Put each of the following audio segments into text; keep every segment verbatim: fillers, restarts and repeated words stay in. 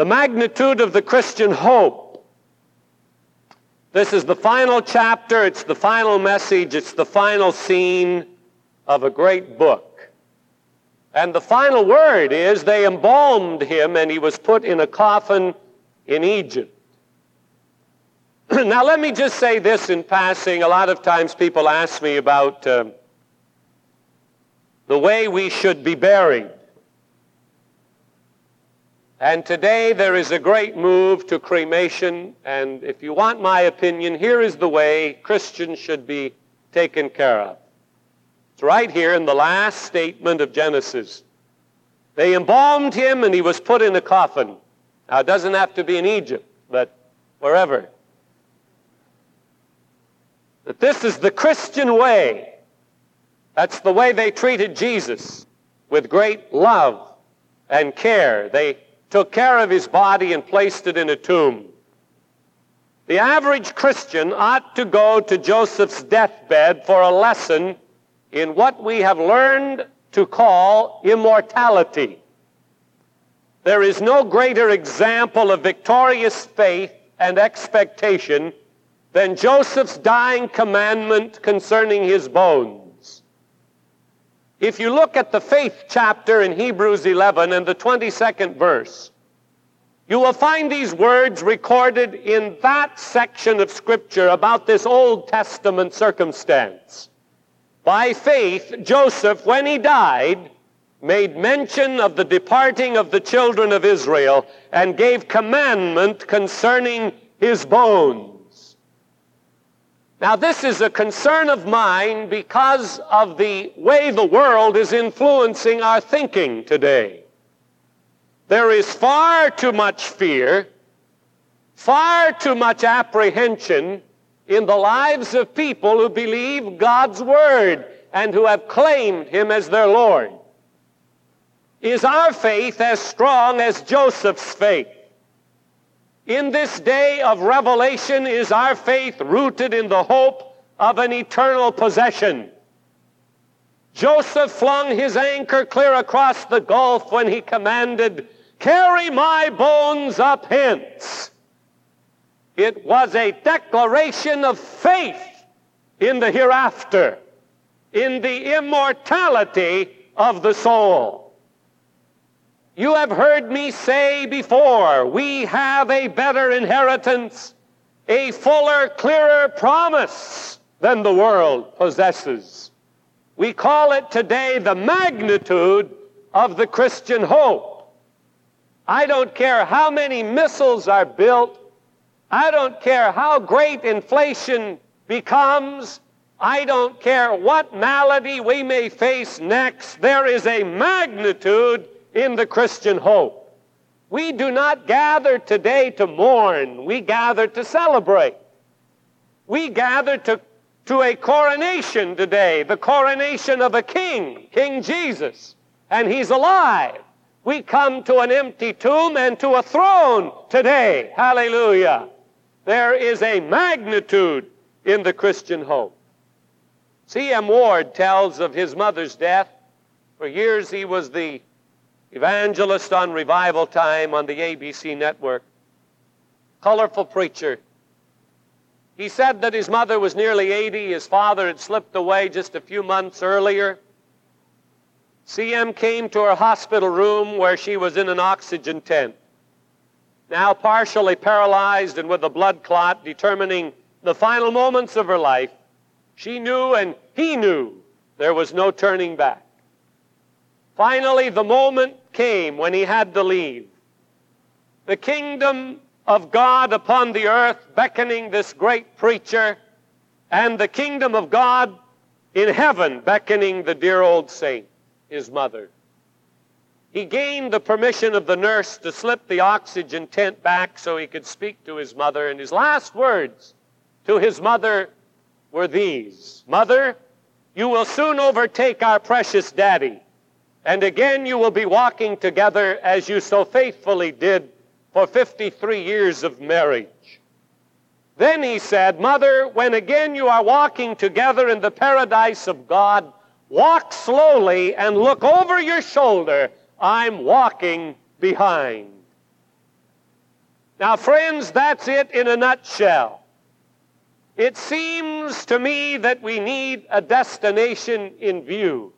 The magnitude of the Christian hope. This is the final chapter. It's the final message. It's the final scene of a great book. And the final word is they embalmed him and he was put in a coffin in Egypt. Now, let me just say this in passing. A lot of times people ask me about uh, the way we should be buried. And today there is a great move to cremation. And if you want my opinion, here is the way Christians should be taken care of. It's right here in the last statement of Genesis. They embalmed him and he was put in a coffin. Now, it doesn't have to be in Egypt, but wherever. But this is the Christian way. That's the way they treated Jesus, with great love and care. They took care of his body and placed it in a tomb. The average Christian ought to go to Joseph's deathbed for a lesson in what we have learned to call immortality. There is no greater example of victorious faith and expectation than Joseph's dying commandment concerning his bones. If you look at the faith chapter in Hebrews eleven and the twenty-second verse, you will find these words recorded in that section of Scripture about this Old Testament circumstance. By faith, Joseph, when he died, made mention of the departing of the children of Israel and gave commandment concerning his bones. Now, this is a concern of mine because of the way the world is influencing our thinking today. There is far too much fear, far too much apprehension in the lives of people who believe God's Word and who have claimed Him as their Lord. Is our faith as strong as Joseph's faith? In this day of revelation, is our faith rooted in the hope of an eternal possession? Joseph flung his anchor clear across the gulf when he commanded, "Carry my bones up hence." It was a declaration of faith in the hereafter, in the immortality of the soul. You have heard me say before, we have a better inheritance, a fuller, clearer promise than the world possesses. We call it today the magnitude of the Christian hope. I don't care how many missiles are built. I don't care how great inflation becomes. I don't care what malady we may face next. There is a magnitude in the Christian hope. We do not gather today to mourn. We gather to celebrate. We gather to, to a coronation today, the coronation of a king, King Jesus, and he's alive. We come to an empty tomb and to a throne today. Hallelujah. There is a magnitude in the Christian hope. C M Ward tells of his mother's death. For years he was the evangelist on Revival Time on the A B C network, colorful preacher. He said that his mother was nearly eighty. His father had slipped away just a few months earlier. C M came to her hospital room where she was in an oxygen tent, now partially paralyzed and with a blood clot, determining the final moments of her life. She knew and he knew there was no turning back. Finally, the moment came when he had to leave. The kingdom of God upon the earth beckoning this great preacher, and the kingdom of God in heaven beckoning the dear old saint, his mother. He gained the permission of the nurse to slip the oxygen tent back so he could speak to his mother, and his last words to his mother were these, "Mother, you will soon overtake our precious daddy. And again you will be walking together as you so faithfully did for fifty-three years of marriage." Then he said, "Mother, when again you are walking together in the paradise of God, walk slowly and look over your shoulder. I'm walking behind." Now, friends, that's it in a nutshell. It seems to me that we need a destination in view.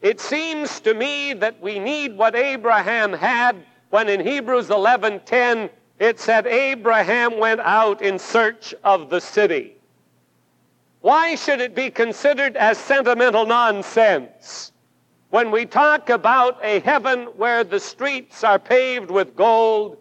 It seems to me that we need what Abraham had when in Hebrews eleven ten it said, Abraham went out in search of the city. Why should it be considered as sentimental nonsense when we talk about a heaven where the streets are paved with gold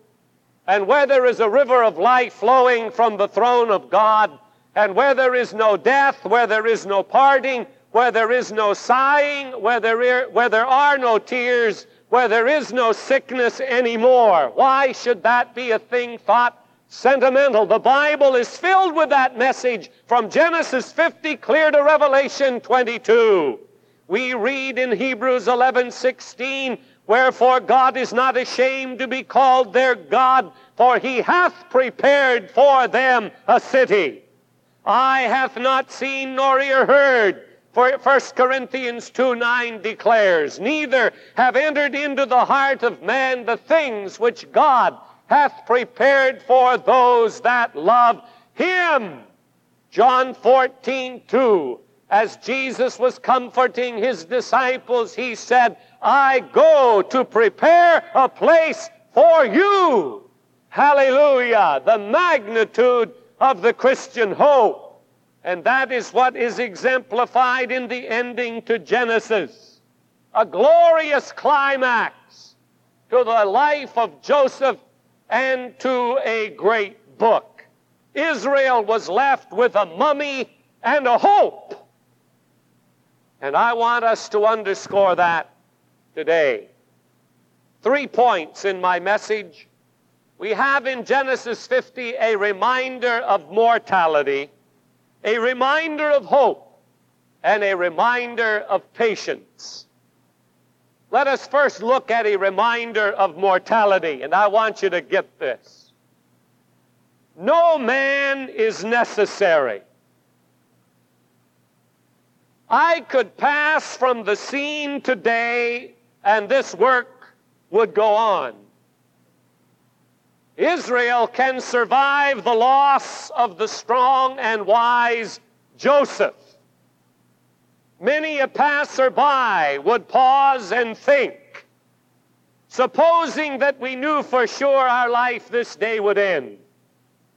and where there is a river of life flowing from the throne of God and where there is no death, where there is no parting, where there is no sighing, where there, where there are no tears, where there is no sickness anymore? Why should that be a thing thought sentimental? The Bible is filled with that message from Genesis fifty clear to Revelation twenty-two. We read in Hebrews eleven sixteen, wherefore God is not ashamed to be called their God, for he hath prepared for them a city. Eye hath not seen nor ear heard, for First Corinthians two nine declares, neither have entered into the heart of man the things which God hath prepared for those that love him. John fourteen two, as Jesus was comforting his disciples, he said, I go to prepare a place for you. Hallelujah, the magnitude of the Christian hope. And that is what is exemplified in the ending to Genesis. A glorious climax to the life of Joseph and to a great book. Israel was left with a mummy and a hope. And I want us to underscore that today. Three points in my message. We have in Genesis fifty a reminder of mortality, a reminder of hope, and a reminder of patience. Let us first look at a reminder of mortality, and I want you to get this. No man is necessary. I could pass from the scene today, and this work would go on. Israel can survive the loss of the strong and wise Joseph. Many a passerby would pause and think, supposing that we knew for sure our life this day would end.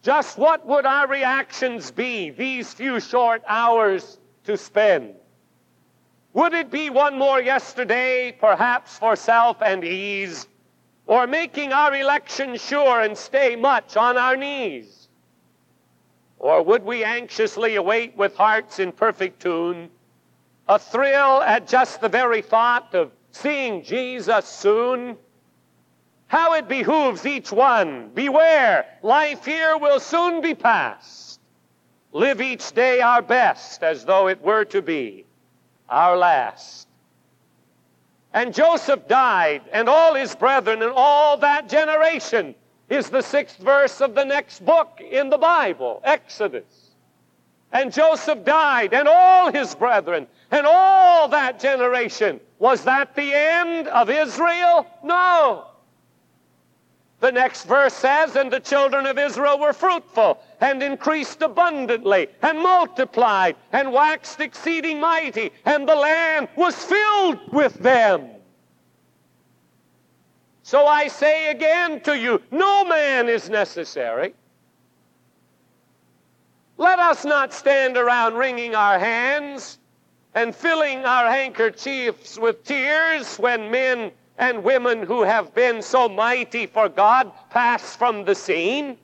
Just what would our reactions be these few short hours to spend? Would it be one more yesterday, perhaps for self and ease, or making our election sure and stay much on our knees? Or would we anxiously await with hearts in perfect tune, a thrill at just the very thought of seeing Jesus soon? How it behooves each one, beware, life here will soon be past. Live each day our best as though it were to be our last. And Joseph died, and all his brethren, and all that generation, is the sixth verse of the next book in the Bible, Exodus. And Joseph died, and all his brethren, and all that generation. Was that the end of Israel? No. The next verse says, and the children of Israel were fruitful, and increased abundantly, and multiplied, and waxed exceeding mighty, and the land was filled with them. So I say again to you, no man is necessary. Let us not stand around wringing our hands and filling our handkerchiefs with tears when men and women who have been so mighty for God pass from the scene.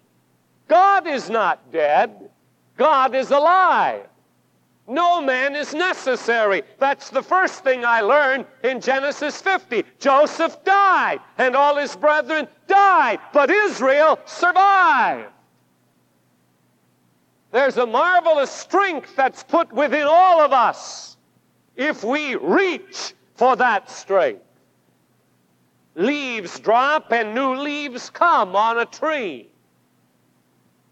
God is not dead. God is alive. No man is necessary. That's the first thing I learned in Genesis fifty. Joseph died, and all his brethren died, but Israel survived. There's a marvelous strength that's put within all of us if we reach for that strength. Leaves drop and new leaves come on a tree.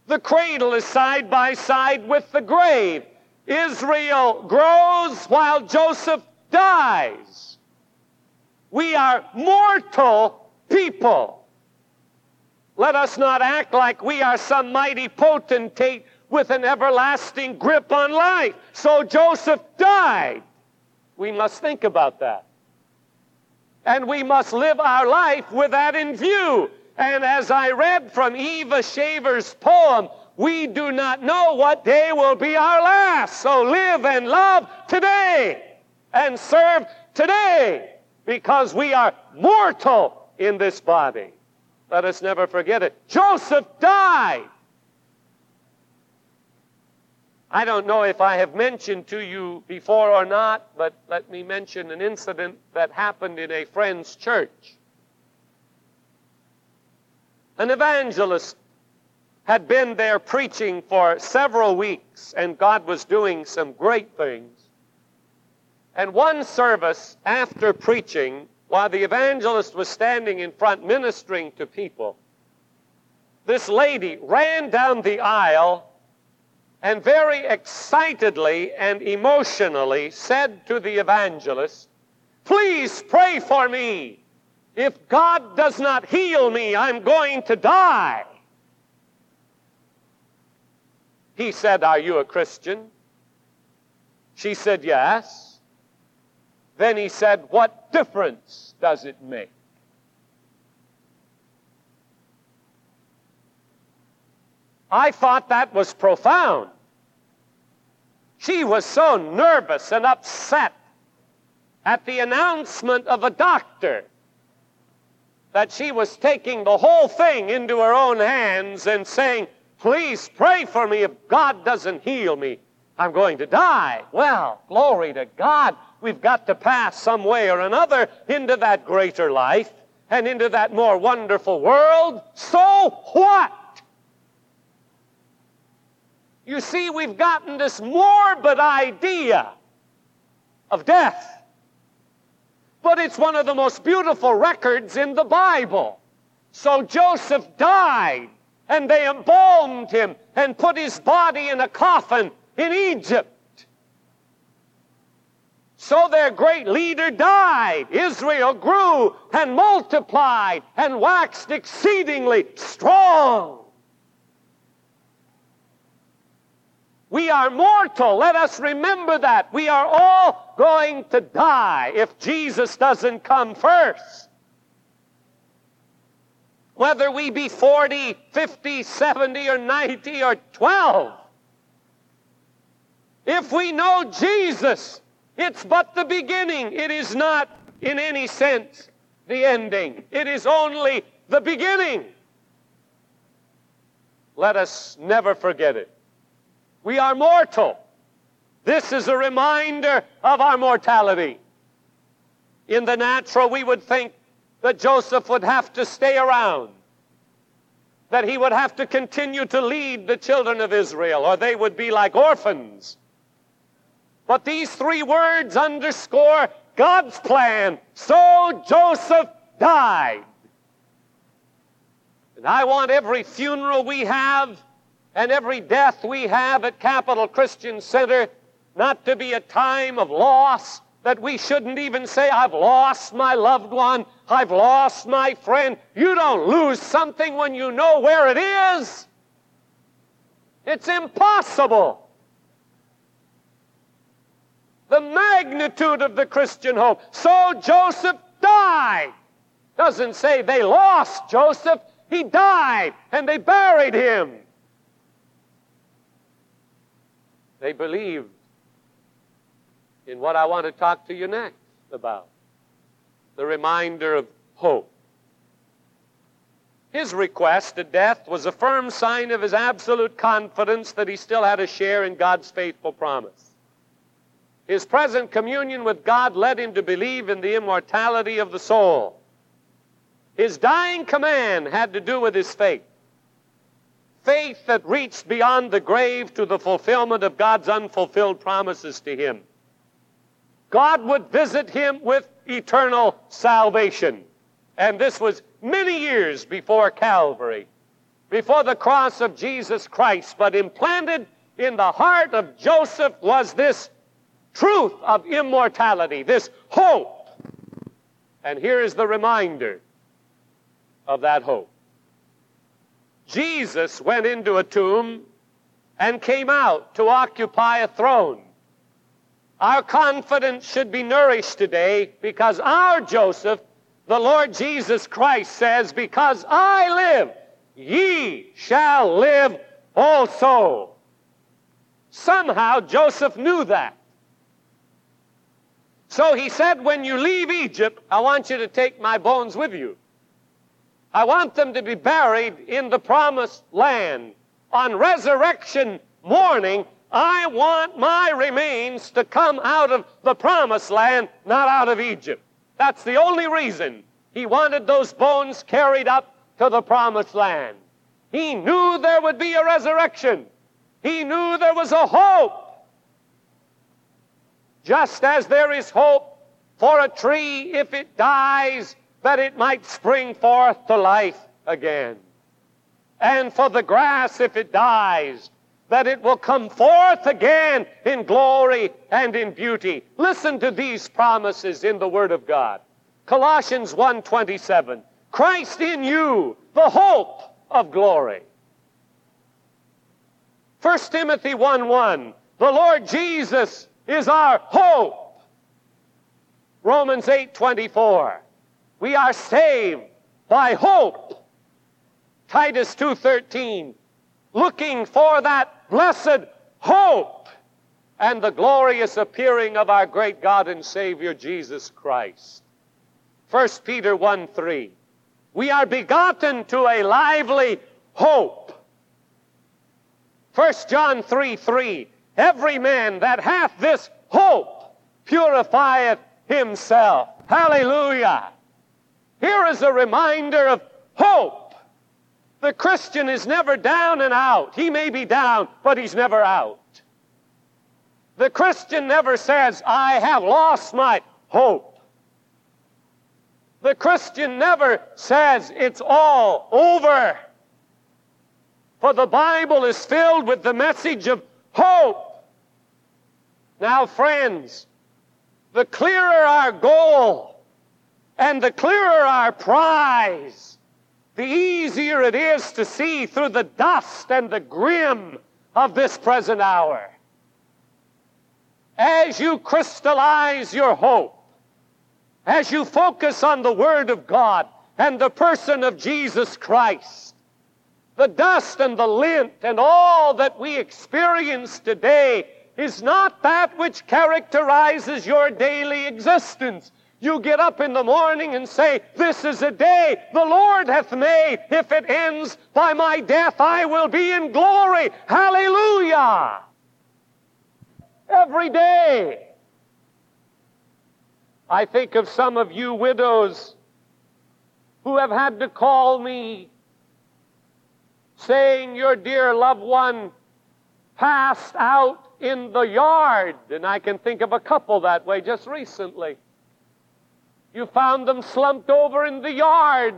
The cradle is side by side with the grave. Israel grows while Joseph dies. We are mortal people. Let us not act like we are some mighty potentate with an everlasting grip on life. So Joseph died. We must think about that. And we must live our life with that in view. And as I read from Eva Shaver's poem, we do not know what day will be our last. So live and love today and serve today because we are mortal in this body. Let us never forget it. Joseph died. I don't know if I have mentioned to you before or not, but let me mention an incident that happened in a friend's church. An evangelist had been there preaching for several weeks, and God was doing some great things. And one service after preaching, while the evangelist was standing in front ministering to people, this lady ran down the aisle and very excitedly and emotionally said to the evangelist, "Please pray for me. If God does not heal me, I'm going to die." He said, "Are you a Christian?" She said, "Yes." Then he said, "What difference does it make?" I thought that was profound. She was so nervous and upset at the announcement of a doctor that she was taking the whole thing into her own hands and saying, "Please pray for me. If God doesn't heal me, I'm going to die." Well, glory to God. We've got to pass some way or another into that greater life and into that more wonderful world. So what? You see, we've gotten this morbid idea of death. But it's one of the most beautiful records in the Bible. So Joseph died, and they embalmed him and put his body in a coffin in Egypt. So their great leader died. Israel grew and multiplied and waxed exceedingly strong. We are mortal. Let us remember that. We are all going to die if Jesus doesn't come first. Whether we be forty, fifty, seventy, or ninety, or twelve. If we know Jesus, it's but the beginning. It is not, in any sense, the ending. It is only the beginning. Let us never forget it. We are mortal. This is a reminder of our mortality. In the natural, we would think that Joseph would have to stay around, that he would have to continue to lead the children of Israel, or they would be like orphans. But these three words underscore God's plan. So Joseph died. And I want every funeral we have and every death we have at Capital Christian Center not to be a time of loss, that we shouldn't even say, "I've lost my loved one, I've lost my friend." You don't lose something when you know where it is. It's impossible. The magnitude of the Christian hope. So Joseph died. Doesn't say they lost Joseph. He died and they buried him. They believed in what I want to talk to you next about, the reminder of hope. His request at death was a firm sign of his absolute confidence that he still had a share in God's faithful promise. His present communion with God led him to believe in the immortality of the soul. His dying command had to do with his faith. Faith that reached beyond the grave to the fulfillment of God's unfulfilled promises to him. God would visit him with eternal salvation. And this was many years before Calvary, before the cross of Jesus Christ. But implanted in the heart of Joseph was this truth of immortality, this hope. And here is the reminder of that hope. Jesus went into a tomb and came out to occupy a throne. Our confidence should be nourished today because our Joseph, the Lord Jesus Christ, says, because I live, ye shall live also. Somehow Joseph knew that. So he said, when you leave Egypt, I want you to take my bones with you. I want them to be buried in the promised land. On resurrection morning, I want my remains to come out of the promised land, not out of Egypt. That's the only reason he wanted those bones carried up to the promised land. He knew there would be a resurrection. He knew there was a hope. Just as there is hope for a tree if it dies, that it might spring forth to life again. And for the grass if it dies, that it will come forth again in glory and in beauty. Listen to these promises in the Word of God. Colossians one twenty-seven, Christ in you, the hope of glory. First Timothy one one, the Lord Jesus is our hope. Romans eight twenty-four, we are saved by hope. Titus two thirteen, looking for that blessed hope and the glorious appearing of our great God and Savior Jesus Christ. First Peter one three, we are begotten to a lively hope. First John three three, every man that hath this hope purifieth himself. Hallelujah. Here is a reminder of hope. The Christian is never down and out. He may be down, but he's never out. The Christian never says, I have lost my hope. The Christian never says, it's all over. For the Bible is filled with the message of hope. Now, friends, the clearer our goal and the clearer our prize, the easier it is to see through the dust and the grim of this present hour. As you crystallize your hope, as you focus on the Word of God and the person of Jesus Christ, the dust and the lint and all that we experience today is not that which characterizes your daily existence. You get up in the morning and say, this is a day the Lord hath made. If it ends by my death, I will be in glory. Hallelujah! Every day. I think of some of you widows who have had to call me saying your dear loved one passed out in the yard. And I can think of a couple that way just recently. You found them slumped over in the yard,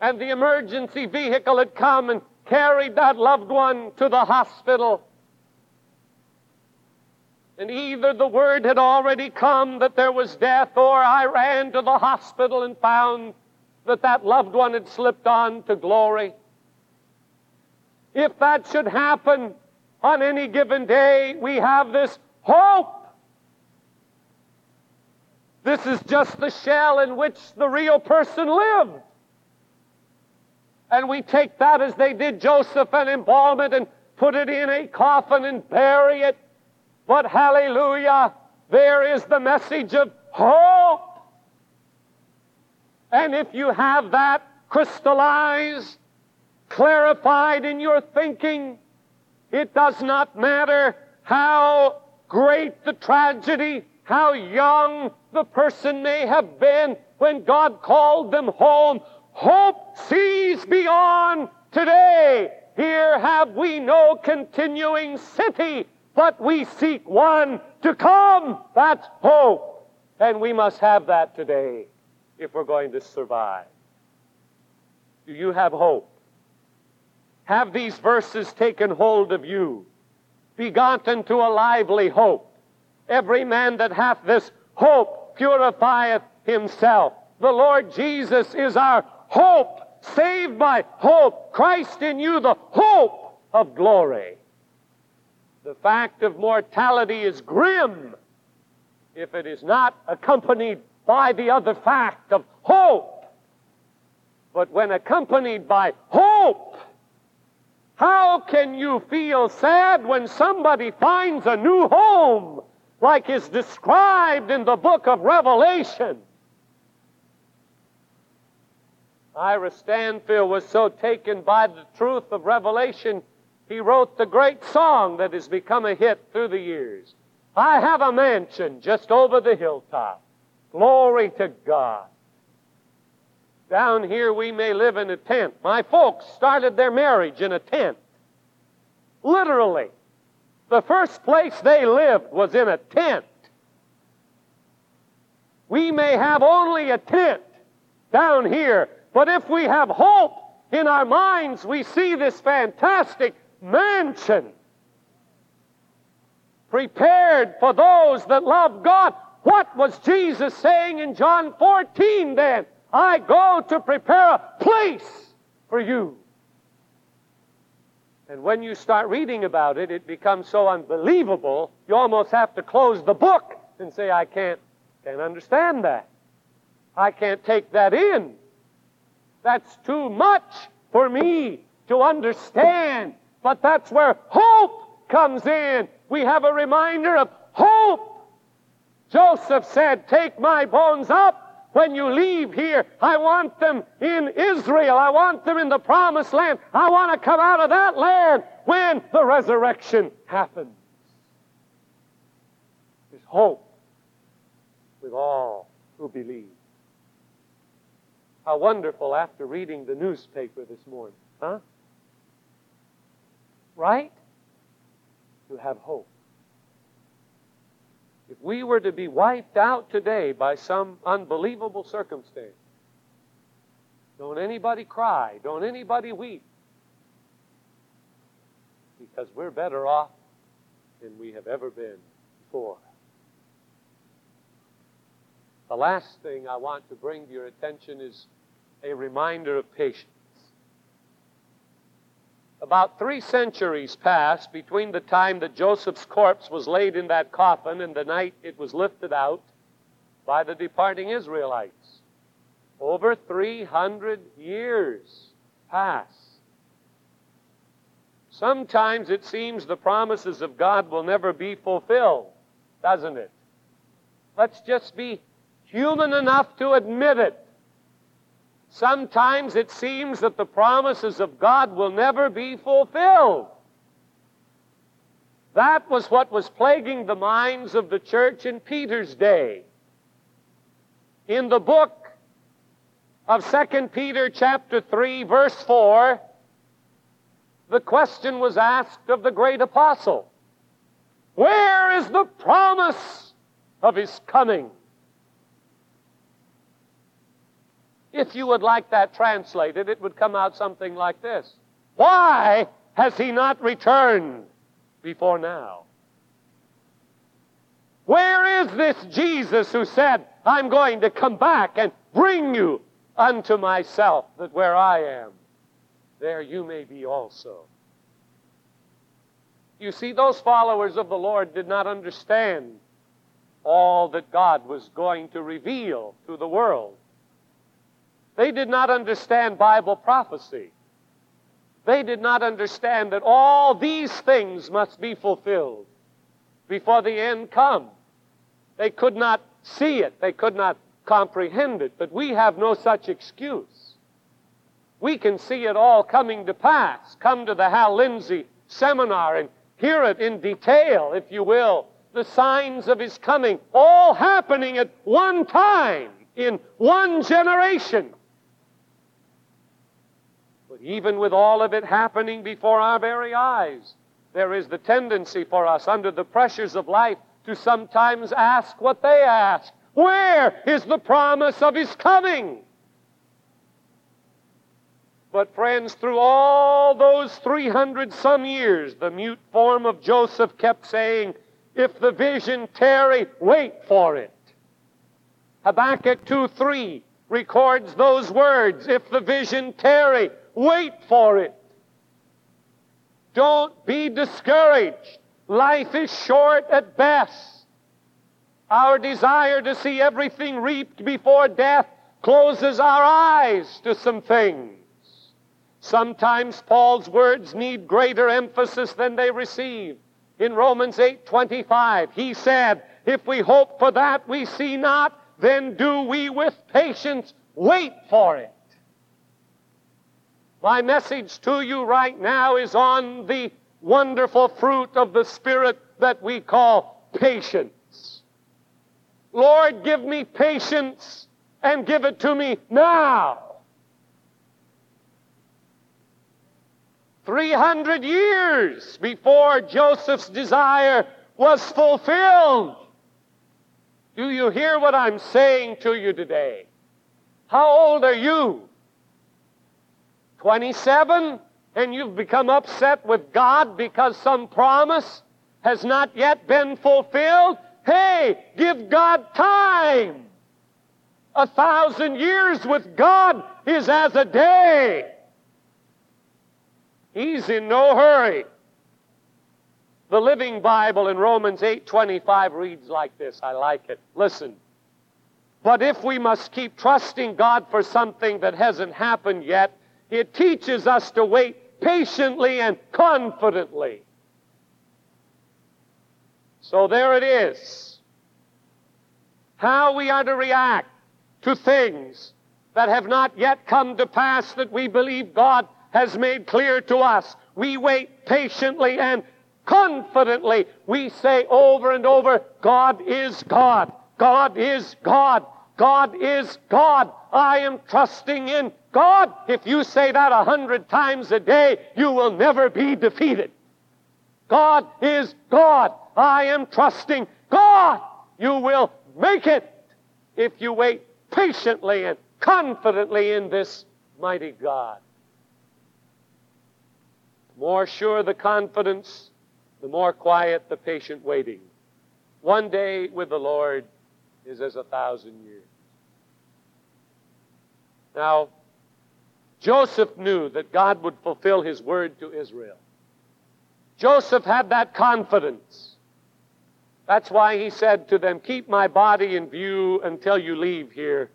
and the emergency vehicle had come and carried that loved one to the hospital. And either the word had already come that there was death, or I ran to the hospital and found that that loved one had slipped on to glory. If that should happen on any given day, we have this hope. This is just the shell in which the real person lived. And we take that as they did Joseph and embalm it and put it in a coffin and bury it. But hallelujah, there is the message of hope. And if you have that crystallized, clarified in your thinking, it does not matter how great the tragedy, how young the person may have been when God called them home. Hope sees beyond today. Here have we no continuing city, but we seek one to come. That's hope. And we must have that today if we're going to survive. Do you have hope? Have these verses taken hold of you? Begotten to a lively hope. Every man that hath this hope purifieth himself. The Lord Jesus is our hope. saved by hope, Christ in you, the hope of glory. The fact of mortality is grim if it is not accompanied by the other fact of hope. But when accompanied by hope, how can you feel sad when somebody finds a new home like is described in the book of Revelation? Ira Stanfield was so taken by the truth of Revelation, he wrote the great song that has become a hit through the years. I have a mansion just over the hilltop. Glory to God. Down here we may live in a tent. My folks started their marriage in a tent. Literally, the first place they lived was in a tent. We may have only a tent down here, but if we have hope in our minds, we see this fantastic mansion prepared for those that love God. What was Jesus saying in John fourteen then? I go to prepare a place for you. And when you start reading about it, it becomes so unbelievable, you almost have to close the book and say, I can't, can't understand that. I can't take that in. That's too much for me to understand. But that's where hope comes in. We have a reminder of hope. Joseph said, take my bones up when you leave here. I want them in Israel. I want them in the promised land. I want to come out of that land when the resurrection happens. There's hope with all who believe. How wonderful after reading the newspaper this morning, huh? Right? To have hope. If we were to be wiped out today by some unbelievable circumstance, don't anybody cry, don't anybody weep, because we're better off than we have ever been before. The last thing I want to bring to your attention is a reminder of patience. About three centuries passed between the time that Joseph's corpse was laid in that coffin and the night it was lifted out by the departing Israelites. Over three hundred years passed. Sometimes it seems the promises of God will never be fulfilled, doesn't it? Let's just be human enough to admit it. Sometimes it seems that the promises of God will never be fulfilled. That was what was plaguing the minds of the church in Peter's day. In the book of Second Peter chapter three, verse four, the question was asked of the great apostle, where is the promise of his coming? If you would like that translated, it would come out something like this. Why has he not returned before now? Where is this Jesus who said, I'm going to come back and bring you unto myself, that where I am, there you may be also? You see, those followers of the Lord did not understand all that God was going to reveal to the world. They did not understand Bible prophecy. They did not understand that all these things must be fulfilled before the end come. They could not see it. They could not comprehend it. But we have no such excuse. We can see it all coming to pass. Come to the Hal Lindsey seminar and hear it in detail, if you will. The signs of his coming, all happening at one time, in one generation. But even with all of it happening before our very eyes, there is the tendency for us, under the pressures of life, to sometimes ask what they ask. Where is the promise of his coming? But friends, through all those three hundred some years, the mute form of Joseph kept saying, if the vision tarry, wait for it. Habakkuk two three records those words, if the vision tarry, wait for it. Don't be discouraged. Life is short at best. Our desire to see everything reaped before death closes our eyes to some things. Sometimes Paul's words need greater emphasis than they receive. In Romans eight twenty-five, he said, if we hope for that we see not, then do we with patience wait for it. My message to you right now is on the wonderful fruit of the Spirit that we call patience. Lord, give me patience and give it to me now. Three hundred years before Joseph's desire was fulfilled. Do you hear what I'm saying to you today? How old are you? twenty-seven? And you've become upset with God because some promise has not yet been fulfilled? Hey, give God time. A thousand years with God is as a day. He's in no hurry. The Living Bible in Romans eight twenty-five reads like this. I like it. Listen. But if we must keep trusting God for something that hasn't happened yet, it teaches us to wait patiently and confidently. So there it is. How we are to react to things that have not yet come to pass that we believe God has made clear to us. We wait patiently and confidently. We say over and over, God is God. God is God. God is God. I am trusting in God. If you say that a hundred times a day, you will never be defeated. God is God. I am trusting God. You will make it if you wait patiently and confidently in this mighty God. The more sure the confidence, the more quiet the patient waiting. One day with the Lord is as a thousand years. Now, Joseph knew that God would fulfill his word to Israel. Joseph had that confidence. That's why he said to them, keep my body in view until you leave here.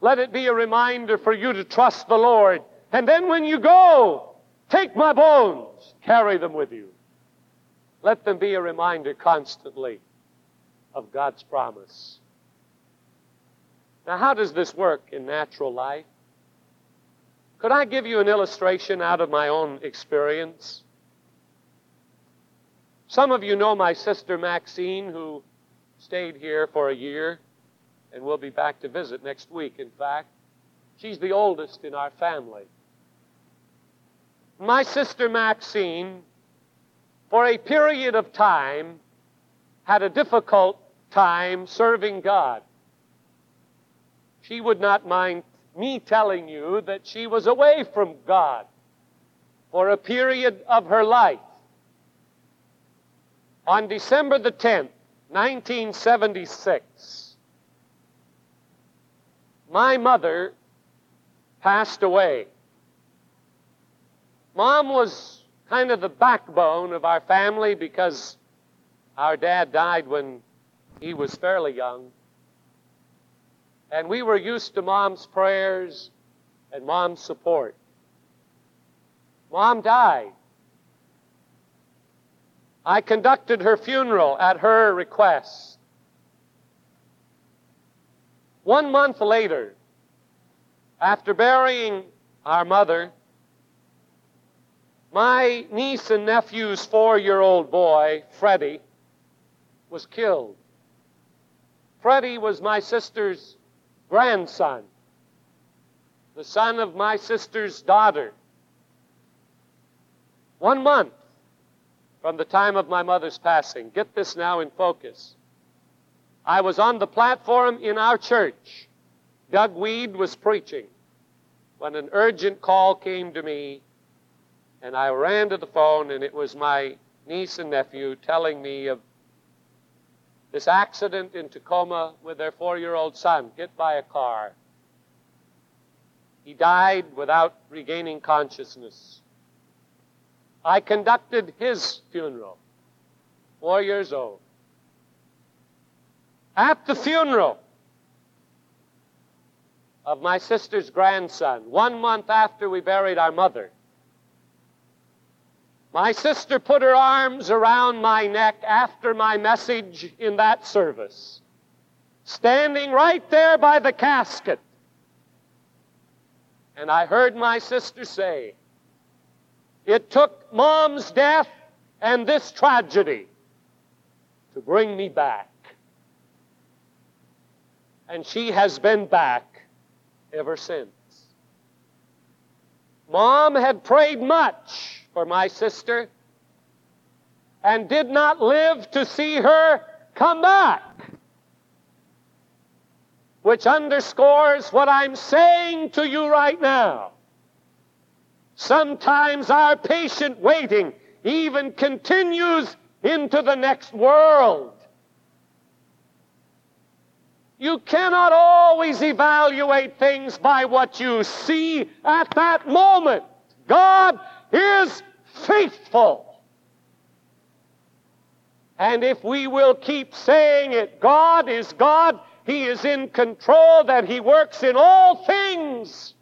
Let it be a reminder for you to trust the Lord. And then when you go, take my bones, carry them with you. Let them be a reminder constantly of God's promise. Now, how does this work in natural life? Could I give you an illustration out of my own experience? Some of you know my sister Maxine, who stayed here for a year and will be back to visit next week, in fact. She's the oldest in our family. My sister Maxine, for a period of time, had a difficult time serving God. She would not mind me telling you that she was away from God for a period of her life. On December the tenth, nineteen seventy-six, my mother passed away. Mom was kind of the backbone of our family because our dad died when he was fairly young. And we were used to Mom's prayers and Mom's support. Mom died. I conducted her funeral at her request. One month later, after burying our mother, my niece and nephew's four-year-old boy, Freddie, was killed. Freddie was my sister's grandson, the son of my sister's daughter. One month from the time of my mother's passing. Get this now in focus. I was on the platform in our church. Doug Weed was preaching when an urgent call came to me. And I ran to the phone, and it was my niece and nephew telling me of this accident in Tacoma with their four-year-old son, hit by a car. He died without regaining consciousness. I conducted his funeral, four years old. At the funeral of my sister's grandson, one month after we buried our mother, my sister put her arms around my neck after my message in that service, standing right there by the casket. And I heard my sister say, "It took Mom's death and this tragedy to bring me back." And she has been back ever since. Mom had prayed much for my sister and did not live to see her come back, which underscores what I'm saying to you right now. Sometimes our patient waiting even continues into the next world. You cannot always evaluate things by what you see at that moment. God is faithful. And if we will keep saying it, God is God, He is in control, that He works in all things,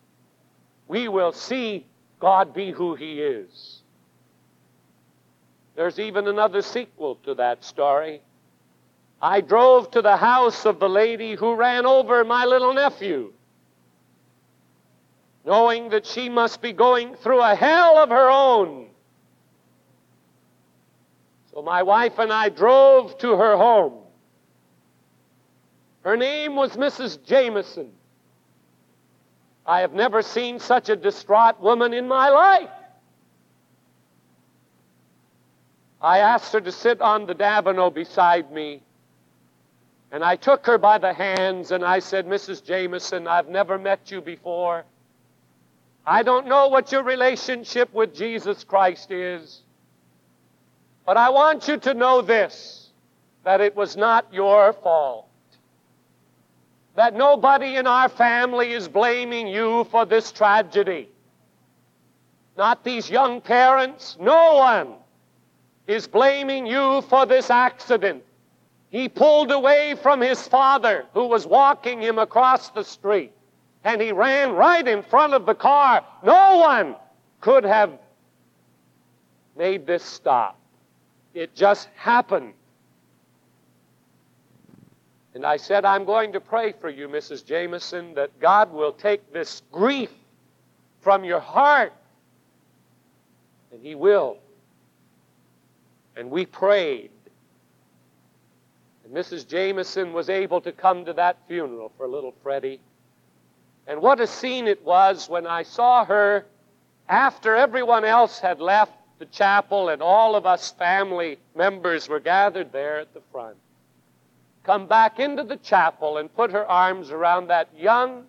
we will see God be who He is. There's even another sequel to that story. I drove to the house of the lady who ran over my little nephew, knowing that she must be going through a hell of her own. So my wife and I drove to her home. Her name was Missus Jamison. I have never seen such a distraught woman in my life. I asked her to sit on the davenport beside me, and I took her by the hands, and I said, "Missus Jamison, I've never met you before. I don't know what your relationship with Jesus Christ is, but I want you to know this, that it was not your fault, that nobody in our family is blaming you for this tragedy. Not these young parents. No one is blaming you for this accident. He pulled away from his father, who was walking him across the street, and he ran right in front of the car. No one could have made this stop. It just happened." And I said, "I'm going to pray for you, Missus Jamison, that God will take this grief from your heart." And He will. And we prayed. And Missus Jamison was able to come to that funeral for little Freddie. And what a scene it was when I saw her after everyone else had left the chapel and all of us family members were gathered there at the front, come back into the chapel and put her arms around that young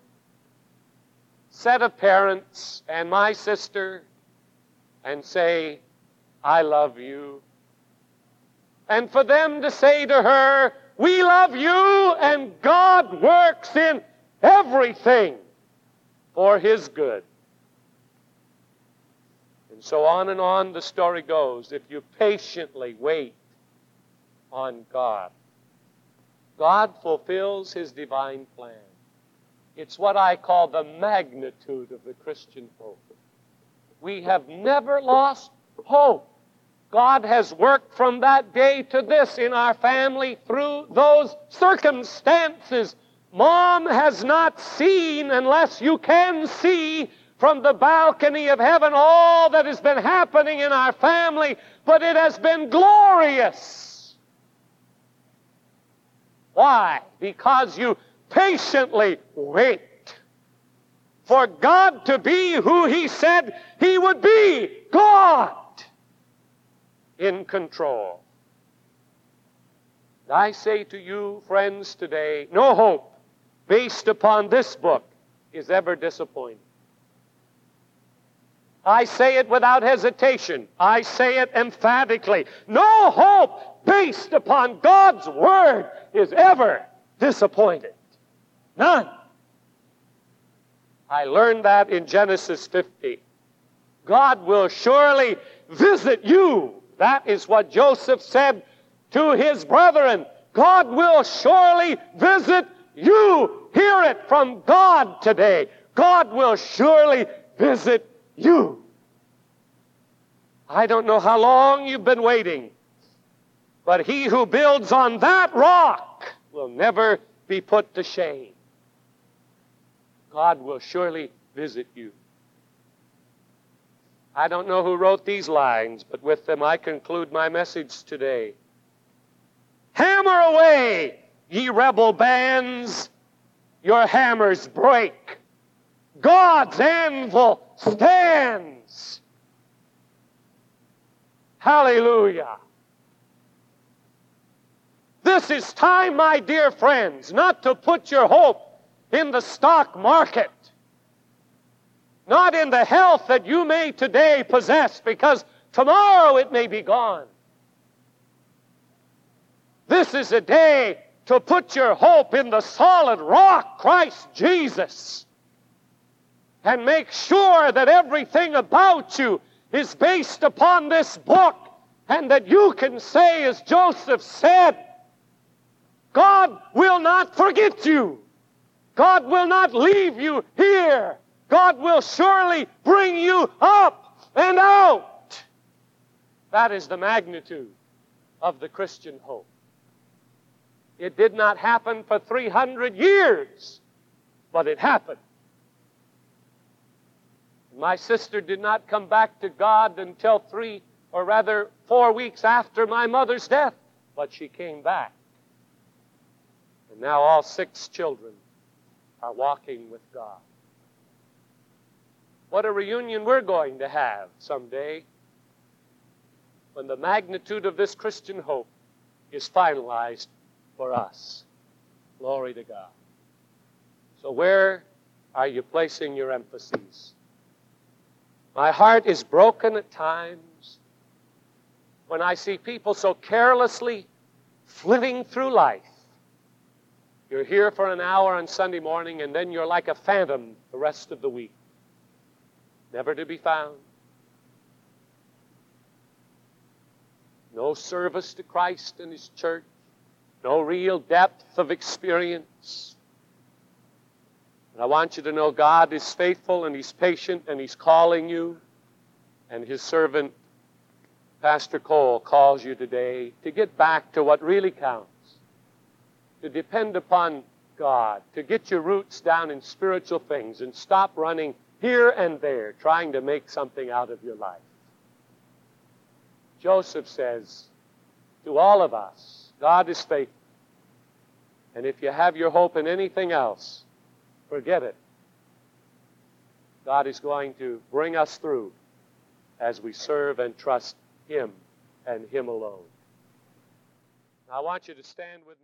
set of parents and my sister and say, "I love you." And for them to say to her, "We love you," and God works in everything for His good. And so on and on the story goes. If you patiently wait on God, God fulfills His divine plan. It's what I call the magnitude of the Christian hope. We have never lost hope. God has worked from that day to this in our family through those circumstances. Mom has not seen, unless you can see from the balcony of heaven, all that has been happening in our family, but it has been glorious. Why? Because you patiently wait for God to be who He said He would be, God in control. And I say to you, friends, today, no hope based upon this book is ever disappointing. I say it without hesitation. I say it emphatically. No hope based upon God's Word is ever disappointed. None. I learned that in Genesis fifty. God will surely visit you. That is what Joseph said to his brethren. God will surely visit you. Hear it from God today. God will surely visit you. I don't know how long you've been waiting, but he who builds on that rock will never be put to shame. God will surely visit you. I don't know who wrote these lines, but with them I conclude my message today. Hammer away, ye rebel bands, your hammers break. God's anvil stands. Hallelujah. This is time, my dear friends, not to put your hope in the stock market, not in the health that you may today possess, because tomorrow it may be gone. This is a day to put your hope in the solid rock, Christ Jesus, and make sure that everything about you is based upon this book, and that you can say, as Joseph said, God will not forget you. God will not leave you here. God will surely bring you up and out. That is the magnitude of the Christian hope. It did not happen for three hundred years, but it happened. My sister did not come back to God until three, or rather four weeks after my mother's death, but she came back. And now all six children are walking with God. What a reunion we're going to have someday when the magnitude of this Christian hope is finalized for us. Glory to God. So where are you placing your emphases? My heart is broken at times when I see people so carelessly flitting through life. You're here for an hour on Sunday morning, and then you're like a phantom the rest of the week. Never to be found. No service to Christ and His church. No real depth of experience. And I want you to know God is faithful and He's patient and He's calling you. And His servant, Pastor Cole, calls you today to get back to what really counts. To depend upon God. To get your roots down in spiritual things and stop running here and there, trying to make something out of your life. Joseph says, to all of us, God is faithful. And if you have your hope in anything else, forget it. God is going to bring us through as we serve and trust Him and Him alone. I want you to stand with me.